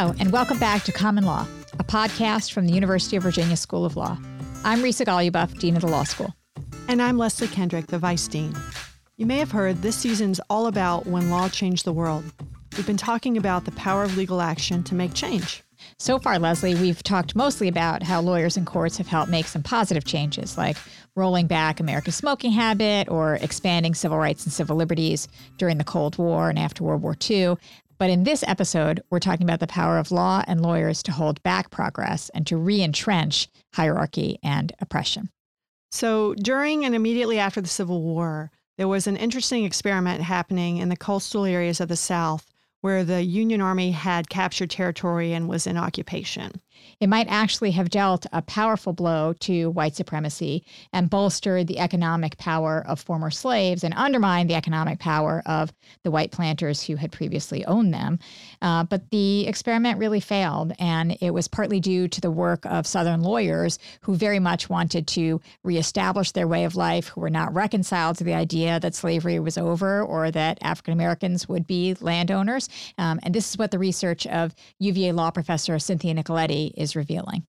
Hello, and welcome back to Common Law, a podcast from the University of Virginia School of Law. I'm Risa Goluboff, Dean of the Law School. And I'm Leslie Kendrick, the Vice Dean. You may have heard this season's all about when law changed the world. We've been talking about the power of legal action to make change. So far, Leslie, we've talked mostly about how lawyers and courts have helped make some positive changes, like rolling back America's smoking habit or expanding civil rights and civil liberties during the Cold War and after World War II. But in this episode, we're talking about the power of law and lawyers to hold back progress and to re-entrench hierarchy and oppression. So during and immediately after the Civil War, there was an interesting experiment happening in the coastal areas of the South where the Union Army had captured territory and was in occupation. It might actually have dealt a powerful blow to white supremacy and bolstered the economic power of former slaves and undermined the economic power of the white planters who had previously owned them. But the experiment really failed, and it was partly due to the work of Southern lawyers who very much wanted to reestablish their way of life, who were not reconciled to the idea that slavery was over or that African Americans would be landowners. And this is what the research of UVA law professor Cynthia Nicoletti is revealing.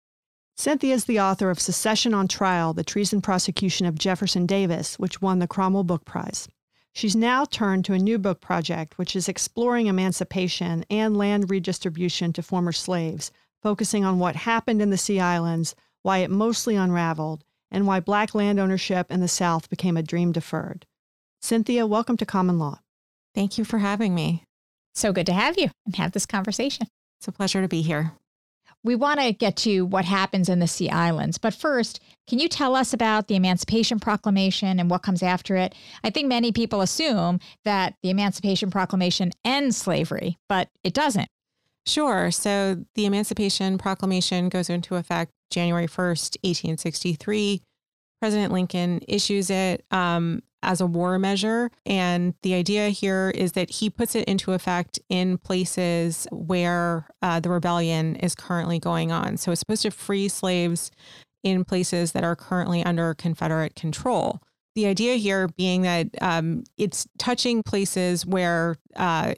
Cynthia is the author of Secession on Trial, The Treason Prosecution of Jefferson Davis, which won the Cromwell Book Prize. She's now turned to a new book project, which is exploring emancipation and land redistribution to former slaves, focusing on what happened in the Sea Islands, why it mostly unraveled, and why Black land ownership in the South became a dream deferred. Cynthia, welcome to Common Law. Thank you for having me. So good to have you and have this conversation. It's a pleasure to be here. We want to get to what happens in the Sea Islands, but first, can you tell us about the Emancipation Proclamation and what comes after it? I think many people assume that the Emancipation Proclamation ends slavery, but it doesn't. Sure. So the Emancipation Proclamation goes into effect January 1st, 1863. President Lincoln issues it as a war measure. And the idea here is that he puts it into effect in places where the rebellion is currently going on. So it's supposed to free slaves in places that are currently under Confederate control. The idea here being that it's touching places where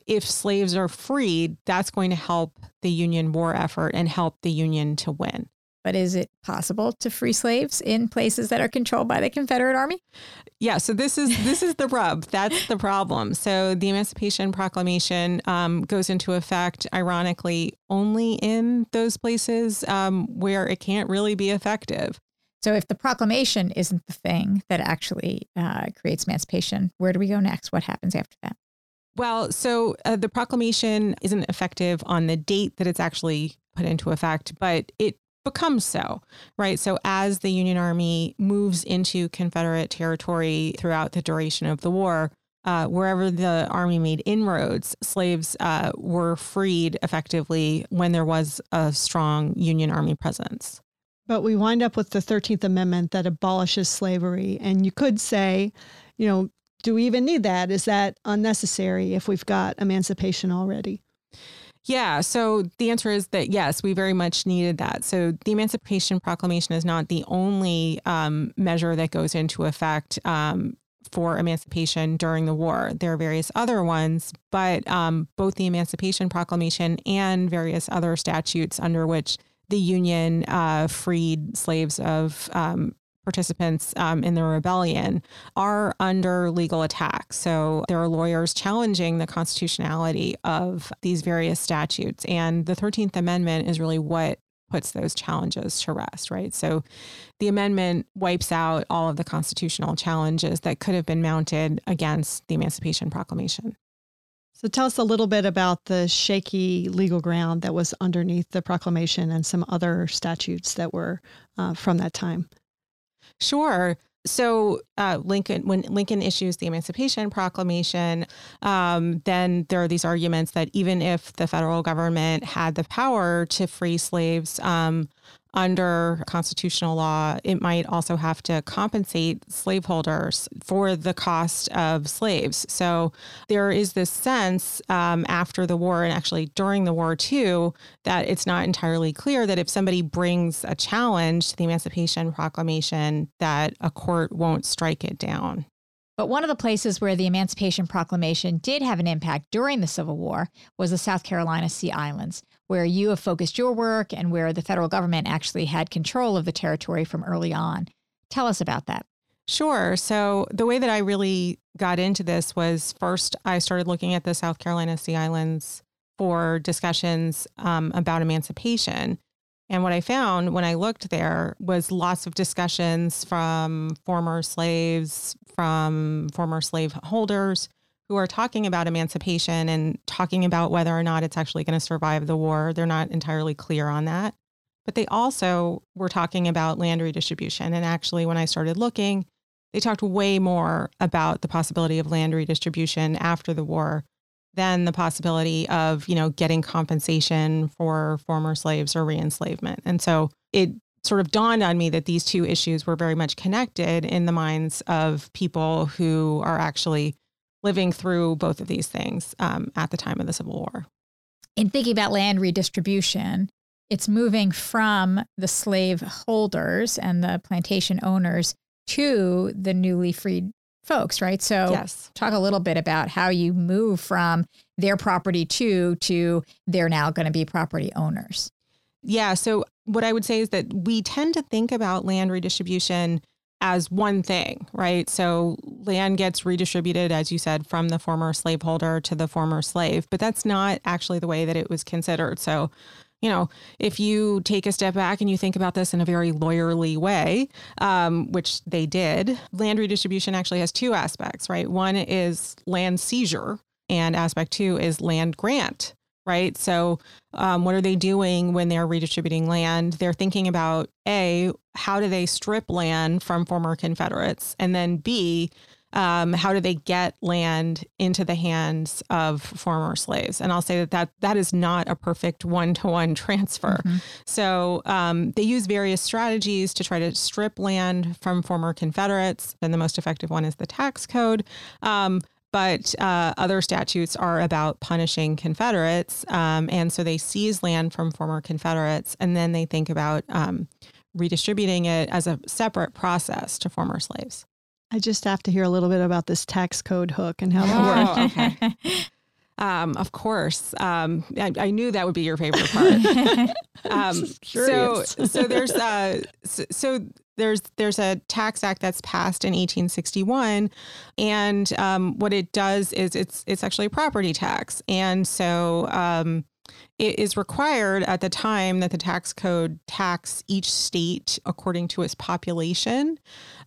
if slaves are freed, that's going to help the Union war effort and help the Union to win. But is it possible to free slaves in places that are controlled by the Confederate Army? Yeah, so this is the rub. That's the problem. So the Emancipation Proclamation goes into effect, ironically, only in those places where it can't really be effective. So if the proclamation isn't the thing that actually creates emancipation, where do we go next? What happens after that? Well, so the proclamation isn't effective on the date that it's actually put into effect, but it becomes so, right? So as the Union Army moves into Confederate territory throughout the duration of the war, wherever the Army made inroads, slaves were freed effectively when there was a strong Union Army presence. But we wind up with the 13th Amendment that abolishes slavery. And you could say, you know, do we even need that? Is that unnecessary if we've got emancipation already? Yeah. So the answer is that, yes, we very much needed that. So the Emancipation Proclamation is not the only measure that goes into effect for emancipation during the war. There are various other ones, but both the Emancipation Proclamation and various other statutes under which the Union freed slaves of participants in the rebellion are under legal attack. So there are lawyers challenging the constitutionality of these various statutes. And the 13th Amendment is really what puts those challenges to rest, right? So the amendment wipes out all of the constitutional challenges that could have been mounted against the Emancipation Proclamation. So tell us a little bit about the shaky legal ground that was underneath the proclamation and some other statutes that were from that time. Sure. So when Lincoln issues the Emancipation Proclamation, then there are these arguments that even if the federal government had the power to free slaves under constitutional law, it might also have to compensate slaveholders for the cost of slaves. So there is this sense after the war and actually during the war, too, that it's not entirely clear that if somebody brings a challenge to the Emancipation Proclamation, that a court won't strike it down. But one of the places where the Emancipation Proclamation did have an impact during the Civil War was the South Carolina Sea Islands, where you have focused your work and where the federal government actually had control of the territory from early on. Tell us about that. Sure. So the way that I really got into this was first I started looking at the South Carolina Sea Islands for discussions about emancipation. And what I found when I looked there was lots of discussions from former slaves, from former slave holders who are talking about emancipation and talking about whether or not it's actually going to survive the war. They're not entirely clear on that. But they also were talking about land redistribution. And actually, when I started looking, they talked way more about the possibility of land redistribution after the war than the possibility of, you know, getting compensation for former slaves or re-enslavement. And so it sort of dawned on me that these two issues were very much connected in the minds of people who are actually living through both of these things at the time of the Civil War. In thinking about land redistribution, it's moving from the slave holders and the plantation owners to the newly freed folks, right? So yes. Talk a little bit about how you move from their property to they're now going to be property owners. Yeah. So what I would say is that we tend to think about land redistribution as one thing, right? So land gets redistributed, as you said, from the former slaveholder to the former slave, but that's not actually the way that it was considered. So, you know, if you take a step back and you think about this in a very lawyerly way, which they did, land redistribution actually has two aspects, right? One is land seizure and aspect two is land grant, right? So what are they doing when they're redistributing land? They're thinking about A, how do they strip land from former Confederates? And then B, how do they get land into the hands of former slaves? And I'll say that that is not a perfect one-to-one transfer. Mm-hmm. So they use various strategies to try to strip land from former Confederates. And the most effective one is the tax code. But other statutes are about punishing Confederates. And so they seize land from former Confederates, and then they think about redistributing it as a separate process to former slaves. I just have to hear a little bit about this tax code hook and how it works. Okay. Of course. I knew that would be your favorite part. So there's a tax act that's passed in 1861. And what it does is it's actually a property tax. And so it is required at the time that the tax code tax each state according to its population.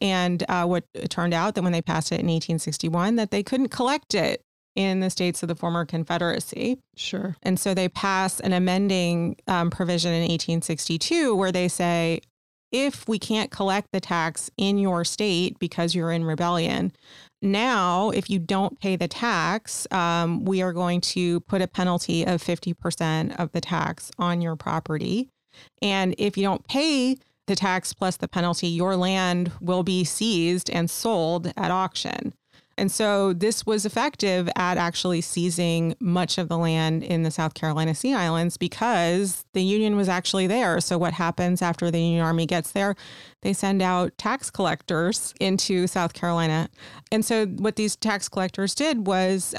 And what it turned out that when they passed it in 1861, that they couldn't collect it in the states of the former Confederacy. Sure. And so they pass an amending provision in 1862 where they say, if we can't collect the tax in your state because you're in rebellion, now, if you don't pay the tax, we are going to put a penalty of 50% of the tax on your property. And if you don't pay the tax plus the penalty, your land will be seized and sold at auction. And so this was effective at actually seizing much of the land in the South Carolina Sea Islands because the Union was actually there. So what happens after the Union Army gets there? They send out tax collectors into South Carolina. And so what these tax collectors did was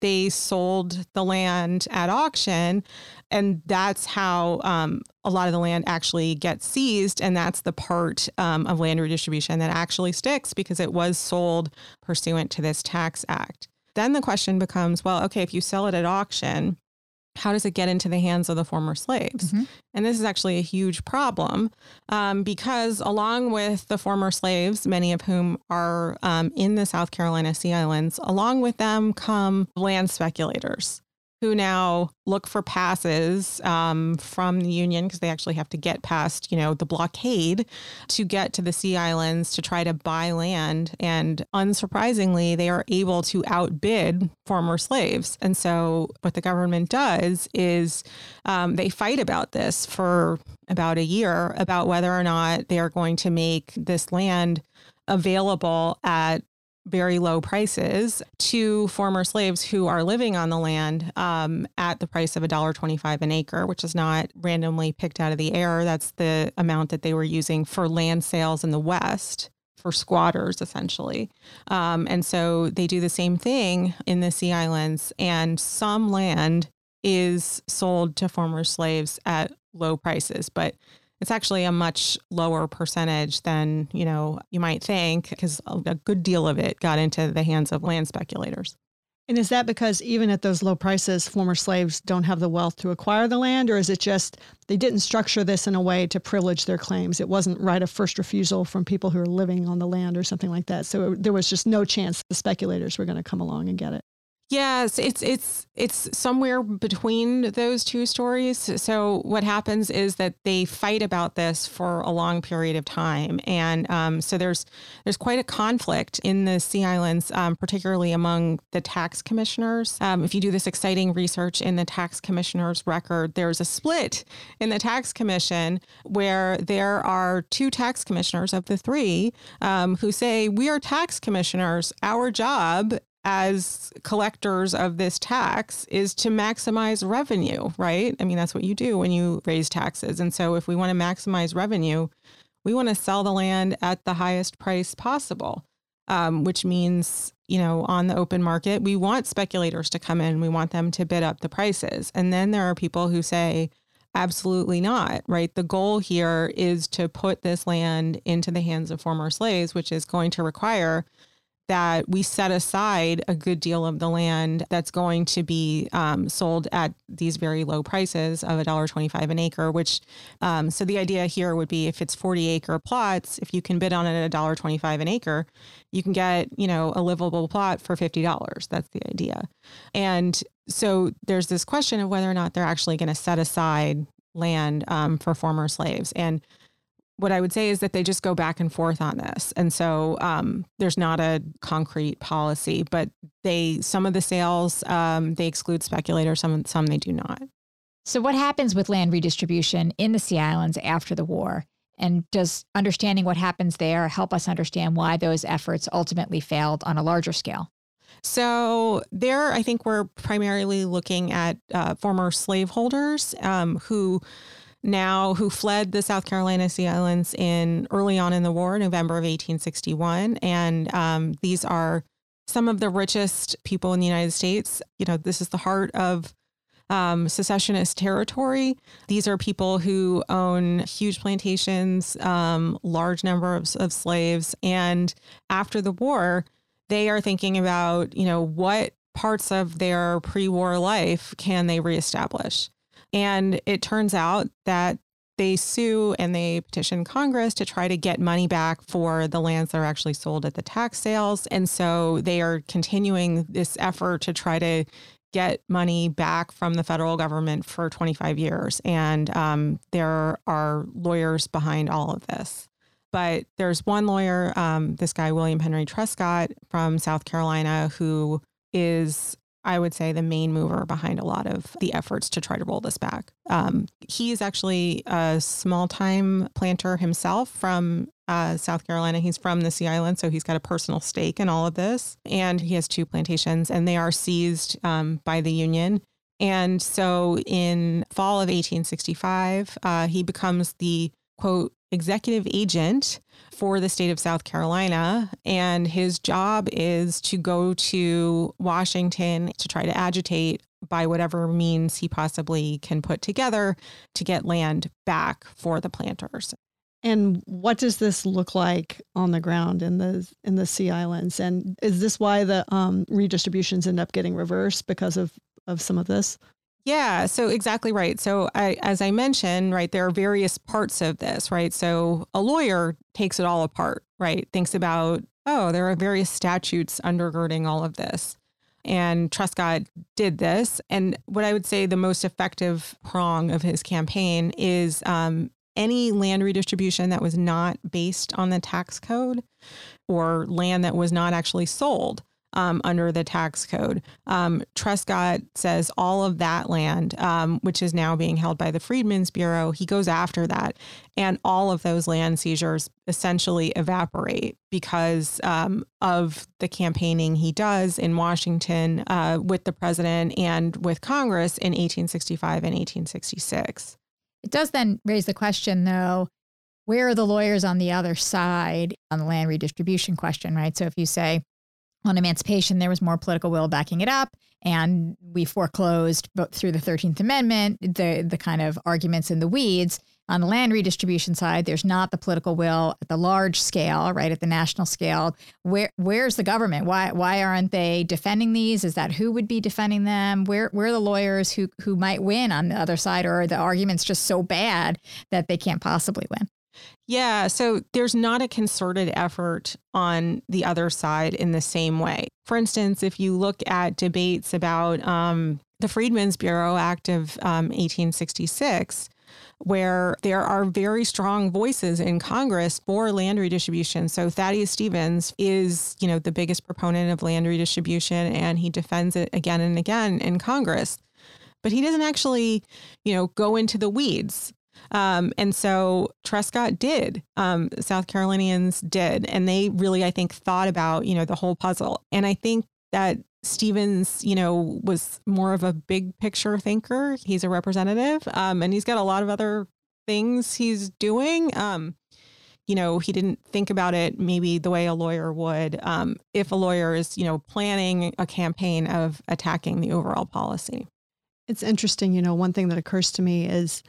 they sold the land at auction. And that's how a lot of the land actually gets seized. And that's the part of land redistribution that actually sticks because it was sold pursuant to this tax act. Then the question becomes, well, okay, if you sell it at auction, how does it get into the hands of the former slaves? Mm-hmm. And this is actually a huge problem because along with the former slaves, many of whom are in the South Carolina Sea Islands, along with them come land speculators who now look for passes from the Union because they actually have to get past, you know, the blockade to get to the Sea Islands to try to buy land. And unsurprisingly, they are able to outbid former slaves. And so what the government does is they fight about this for about a year about whether or not they are going to make this land available at very low prices to former slaves who are living on the land at the price of $1.25 an acre, which is not randomly picked out of the air. That's the amount that they were using for land sales in the West for squatters, essentially. And so they do the same thing in the Sea Islands, and some land is sold to former slaves at low prices, but it's actually a much lower percentage than, you know, you might think, because a good deal of it got into the hands of land speculators. And is that because even at those low prices, former slaves don't have the wealth to acquire the land, or is it just they didn't structure this in a way to privilege their claims? It wasn't right of first refusal from people who are living on the land or something like that. So there was just no chance the speculators were going to come along and get it. Yes, it's somewhere between those two stories. So what happens is that they fight about this for a long period of time, and so there's quite a conflict in the Sea Islands, particularly among the tax commissioners. If you do this exciting research in the tax commissioner's record, there's a split in the tax commission where there are two tax commissioners of the three who say, "We are tax commissioners. Our job as collectors of this tax is to maximize revenue," right? I mean, that's what you do when you raise taxes. And so if we want to maximize revenue, we want to sell the land at the highest price possible, which means, you know, on the open market, we want speculators to come in. We want them to bid up the prices. And then there are people who say, absolutely not, right? The goal here is to put this land into the hands of former slaves, which is going to require that we set aside a good deal of the land that's going to be sold at these very low prices of $1.25 an acre, which, so the idea here would be if it's 40-acre plots, if you can bid on it at $1.25 an acre, you can get, you know, a livable plot for $50. That's the idea. And so there's this question of whether or not they're actually going to set aside land for former slaves. And what I would say is that they just go back and forth on this. And so there's not a concrete policy, but some of the sales, they exclude speculators, some they do not. So what happens with land redistribution in the Sea Islands after the war? And does understanding what happens there help us understand why those efforts ultimately failed on a larger scale? So there, I think we're primarily looking at former slaveholders who fled the South Carolina Sea Islands early on in the war, November of 1861. And these are some of the richest people in the United States. You know, this is the heart of secessionist territory. These are people who own huge plantations, large number of slaves. And after the war, they are thinking about, you know, what parts of their pre-war life can they reestablish? And it turns out that they sue and they petition Congress to try to get money back for the lands that are actually sold at the tax sales. And so they are continuing this effort to try to get money back from the federal government for 25 years. And there are lawyers behind all of this. But there's one lawyer, this guy, William Henry Trescott from South Carolina, who is, I would say, the main mover behind a lot of the efforts to try to roll this back. He is actually a small-time planter himself from South Carolina. He's from the Sea Islands, so he's got a personal stake in all of this. And he has two plantations, and they are seized by the Union. And so in fall of 1865, he becomes the, quote, executive agent for the state of South Carolina. And his job is to go to Washington to try to agitate by whatever means he possibly can put together to get land back for the planters. And what does this look like on the ground in the Sea Islands? And is this why the redistributions end up getting reversed because of some of this? Yeah, so exactly right. So as I mentioned, right, there are various parts of this, right? So a lawyer takes it all apart, right? Thinks about, oh, there are various statutes undergirding all of this. And Trescott did this. And what I would say the most effective prong of his campaign is any land redistribution that was not based on the tax code or land that was not actually sold under the tax code. Trescott says all of that land, which is now being held by the Freedmen's Bureau, he goes after that. And all of those land seizures essentially evaporate because of the campaigning he does in Washington with the president and with Congress in 1865 and 1866. It does then raise the question, though, where are the lawyers on the other side on the land redistribution question, right? So if you say, on emancipation, there was more political will backing it up, and we foreclosed through the 13th Amendment the kind of arguments in the weeds. On the land redistribution side, there's not the political will at the large scale, right, at the national scale. Where's the government? Why aren't they defending these? Is that who would be defending them? Where are the lawyers who might win on the other side, or are the arguments just so bad that they can't possibly win? Yeah, so there's not a concerted effort on the other side in the same way. For instance, if you look at debates about the Freedmen's Bureau Act of 1866, where there are very strong voices in Congress for land redistribution. So Thaddeus Stevens is, you know, the biggest proponent of land redistribution, and he defends it again and again in Congress. But he doesn't actually, you know, go into the weeds. And so Trescott did, South Carolinians did, and they really, I think, thought about, you know, the whole puzzle. And I think that Stevens, you know, was more of a big picture thinker. He's a representative, and he's got a lot of other things he's doing. You know, he didn't think about it maybe the way a lawyer would, if a lawyer is, you know, planning a campaign of attacking the overall policy. It's interesting. You know, one thing that occurs to me is,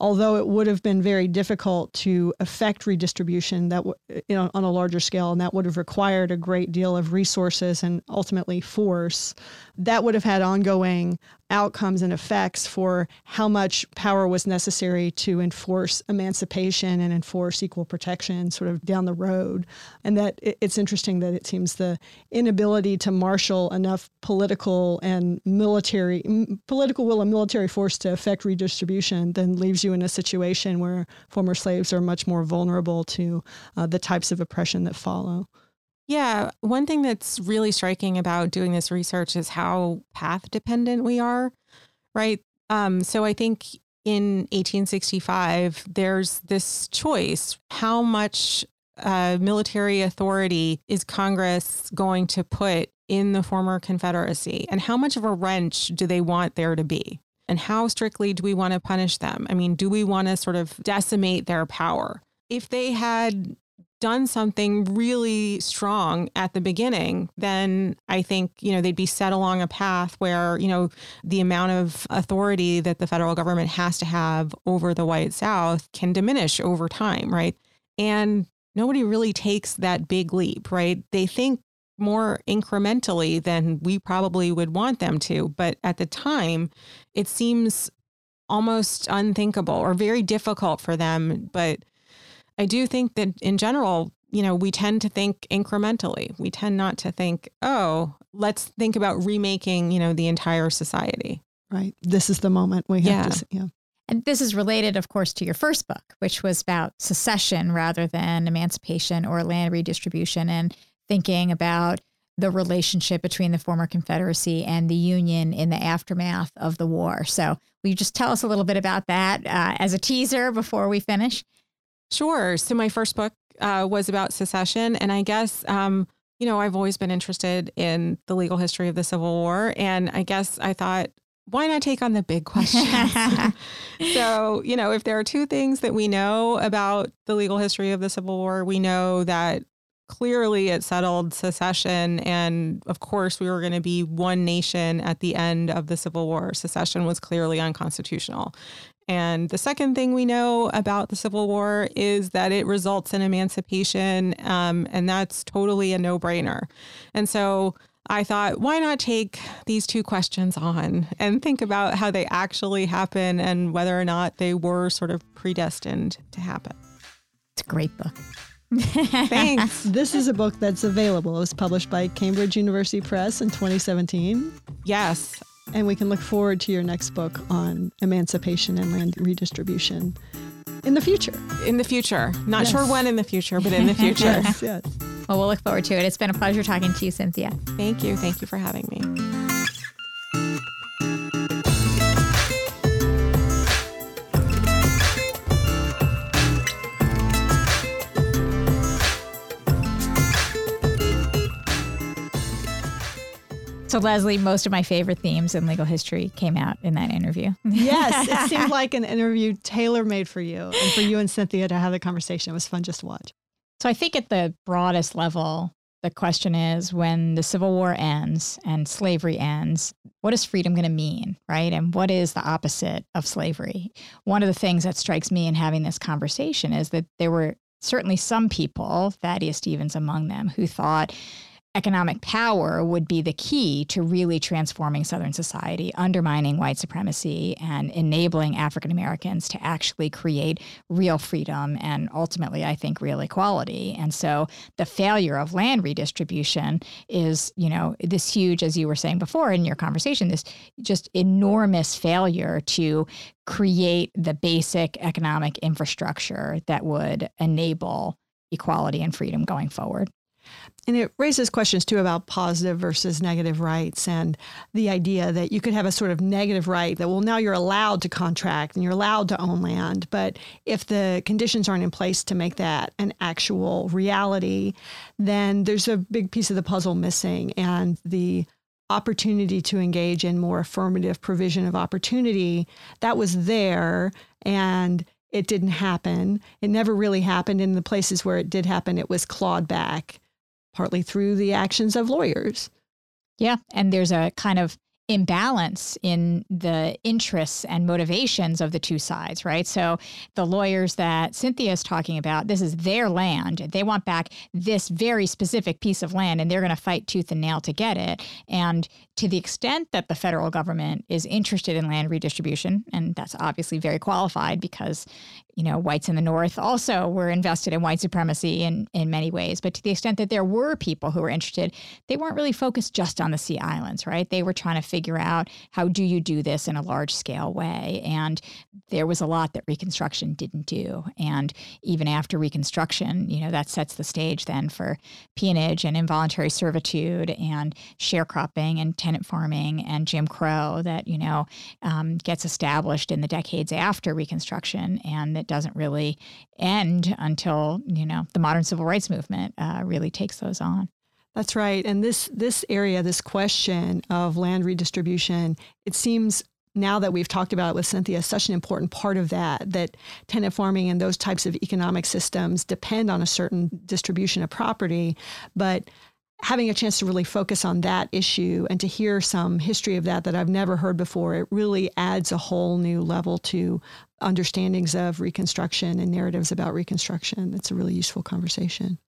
although it would have been very difficult to effect redistribution that on a larger scale, and that would have required a great deal of resources and ultimately force, that would have had ongoing outcomes and effects for how much power was necessary to enforce emancipation and enforce equal protection sort of down the road. And that it's interesting that it seems the inability to marshal enough political will and military force to effect redistribution then leaves you in a situation where former slaves are much more vulnerable to the types of oppression that follow. Yeah. One thing that's really striking about doing this research is how path dependent we are, right? So I think in 1865, there's this choice. How much military authority is Congress going to put in the former Confederacy? And how much of a wrench do they want there to be? And how strictly do we want to punish them? I mean, do we want to sort of decimate their power? If they had done something really strong at the beginning, then I think, you know, they'd be set along a path where, you know, the amount of authority that the federal government has to have over the white South can diminish over time, right? And nobody really takes that big leap, right? They think more incrementally than we probably would want them to. But at the time, it seems almost unthinkable or very difficult for them. But I do think that in general, you know, we tend to think incrementally. We tend not to think, oh, let's think about remaking, you know, the entire society. Right. This is the moment we have to see. Yeah. And this is related, of course, to your first book, which was about secession rather than emancipation or land redistribution, and thinking about the relationship between the former Confederacy and the Union in the aftermath of the war. So will you just tell us a little bit about that as a teaser before we finish? Sure. So my first book was about secession. And I guess, you know, I've always been interested in the legal history of the Civil War. And I guess I thought, why not take on the big questions? So, you know, if there are two things that we know about the legal history of the Civil War, we know that clearly it settled secession. And of course, we were going to be one nation at the end of the Civil War. Secession was clearly unconstitutional. And the second thing we know about the Civil War is that it results in emancipation. And that's totally a no-brainer. And so I thought, why not take these two questions on and think about how they actually happen and whether or not they were sort of predestined to happen. It's a great book. Thanks. This is a book that's available. It was published by Cambridge University Press in 2017. Yes. And we can look forward to your next book on emancipation and land redistribution in the future. In the future. Not sure when in the future, but in the future. Yes. Well, we'll look forward to it. It's been a pleasure talking to you, Cynthia. Thank you. Thank you for having me. So, Leslie, most of my favorite themes in legal history came out in that interview. Yes, it seemed like an interview tailor-made for you and Cynthia to have the conversation. It was fun just to watch. So I think at the broadest level, The question is, when the Civil War ends and slavery ends, what is freedom going to mean, right? And what is the opposite of slavery? One of the things that strikes me in having this conversation is that there were certainly some people, Thaddeus Stevens among them, who thought economic power would be the key to really transforming Southern society, undermining white supremacy, and enabling African Americans to actually create real freedom and ultimately, I think, real equality. And so the failure of land redistribution is, you know, this huge, as you were saying before in your conversation, this just enormous failure to create the basic economic infrastructure that would enable equality and freedom going forward. And it raises questions, too, about positive versus negative rights and the idea that you could have a sort of negative right that, well, now you're allowed to contract and you're allowed to own land. But if the conditions aren't in place to make that an actual reality, then there's a big piece of the puzzle missing. And the opportunity to engage in more affirmative provision of opportunity, that was there. And it didn't happen. It never really happened. In the places where it did happen, it was clawed back, partly through the actions of lawyers. Yeah. And there's a kind of imbalance in the interests and motivations of the two sides, right? So the lawyers that Cynthia is talking about, this is their land. They want back this very specific piece of land, and they're going to fight tooth and nail to get it. And to the extent that the federal government is interested in land redistribution, and that's obviously very qualified because, you know, whites in the North also were invested in white supremacy in many ways. But to the extent that there were people who were interested, they weren't really focused just on the Sea Islands, right? They were trying to figure out, how do you do this in a large scale way? And there was a lot that Reconstruction didn't do. And even after Reconstruction, you know, that sets the stage then for peonage and involuntary servitude and sharecropping and tenant farming and Jim Crow that, you know, gets established in the decades after Reconstruction, and that doesn't really end until, you know, the modern civil rights movement really takes those on. That's right. And this area, this question of land redistribution, it seems now that we've talked about it with Cynthia, such an important part of that tenant farming and those types of economic systems depend on a certain distribution of property. But having a chance to really focus on that issue and to hear some history of that I've never heard before, it really adds a whole new level to understandings of Reconstruction and narratives about Reconstruction. It's a really useful conversation.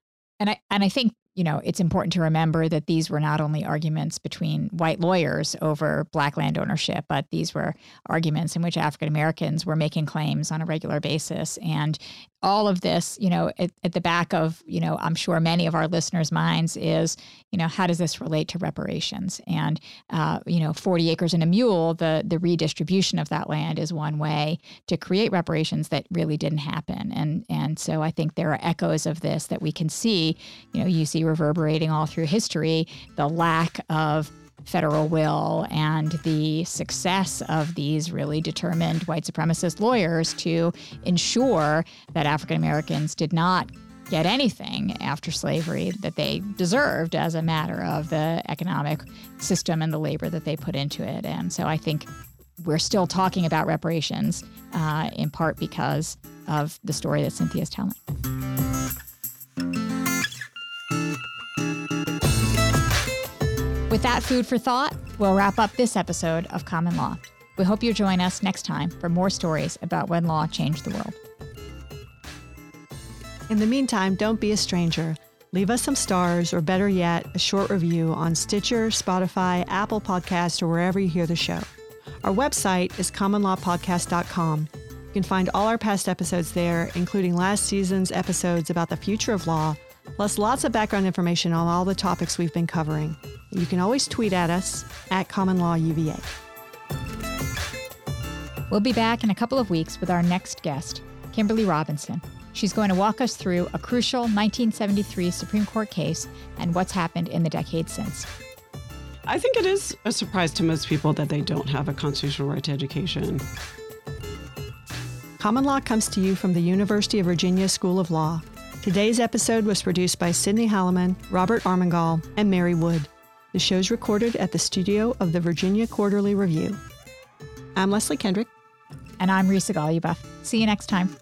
And I think, you know, it's important to remember that these were not only arguments between white lawyers over black land ownership, but these were arguments in which African Americans were making claims on a regular basis. And all of this, you know, at the back of, you know, I'm sure many of our listeners' minds is, you know, how does this relate to reparations? And, you know, 40 acres and a mule, the redistribution of that land is one way to create reparations that really didn't happen. And so I think there are echoes of this that we can see, you know, you see reverberating all through history, the lack of federal will and the success of these really determined white supremacist lawyers to ensure that African Americans did not get anything after slavery that they deserved as a matter of the economic system and the labor that they put into it. And so I think we're still talking about reparations in part because of the story that Cynthia is telling. With that food for thought, we'll wrap up this episode of Common Law. We hope you'll join us next time for more stories about when law changed the world. In the meantime, don't be a stranger. Leave us some stars, or better yet, a short review on Stitcher, Spotify, Apple Podcasts, or wherever you hear the show. Our website is commonlawpodcast.com. You can find all our past episodes there, including last season's episodes about the future of law, plus lots of background information on all the topics we've been covering. You can always tweet at us at CommonLawUVA. We'll be back in a couple of weeks with our next guest, Kimberly Robinson. She's going to walk us through a crucial 1973 Supreme Court case and what's happened in the decades since. I think it is a surprise to most people that they don't have a constitutional right to education. Common Law comes to you from the University of Virginia School of Law. Today's episode was produced by Sydney Hallman, Robert Armengol, and Mary Wood. The show's recorded at the studio of the Virginia Quarterly Review. I'm Leslie Kendrick. And I'm Risa Goluboff. See you next time.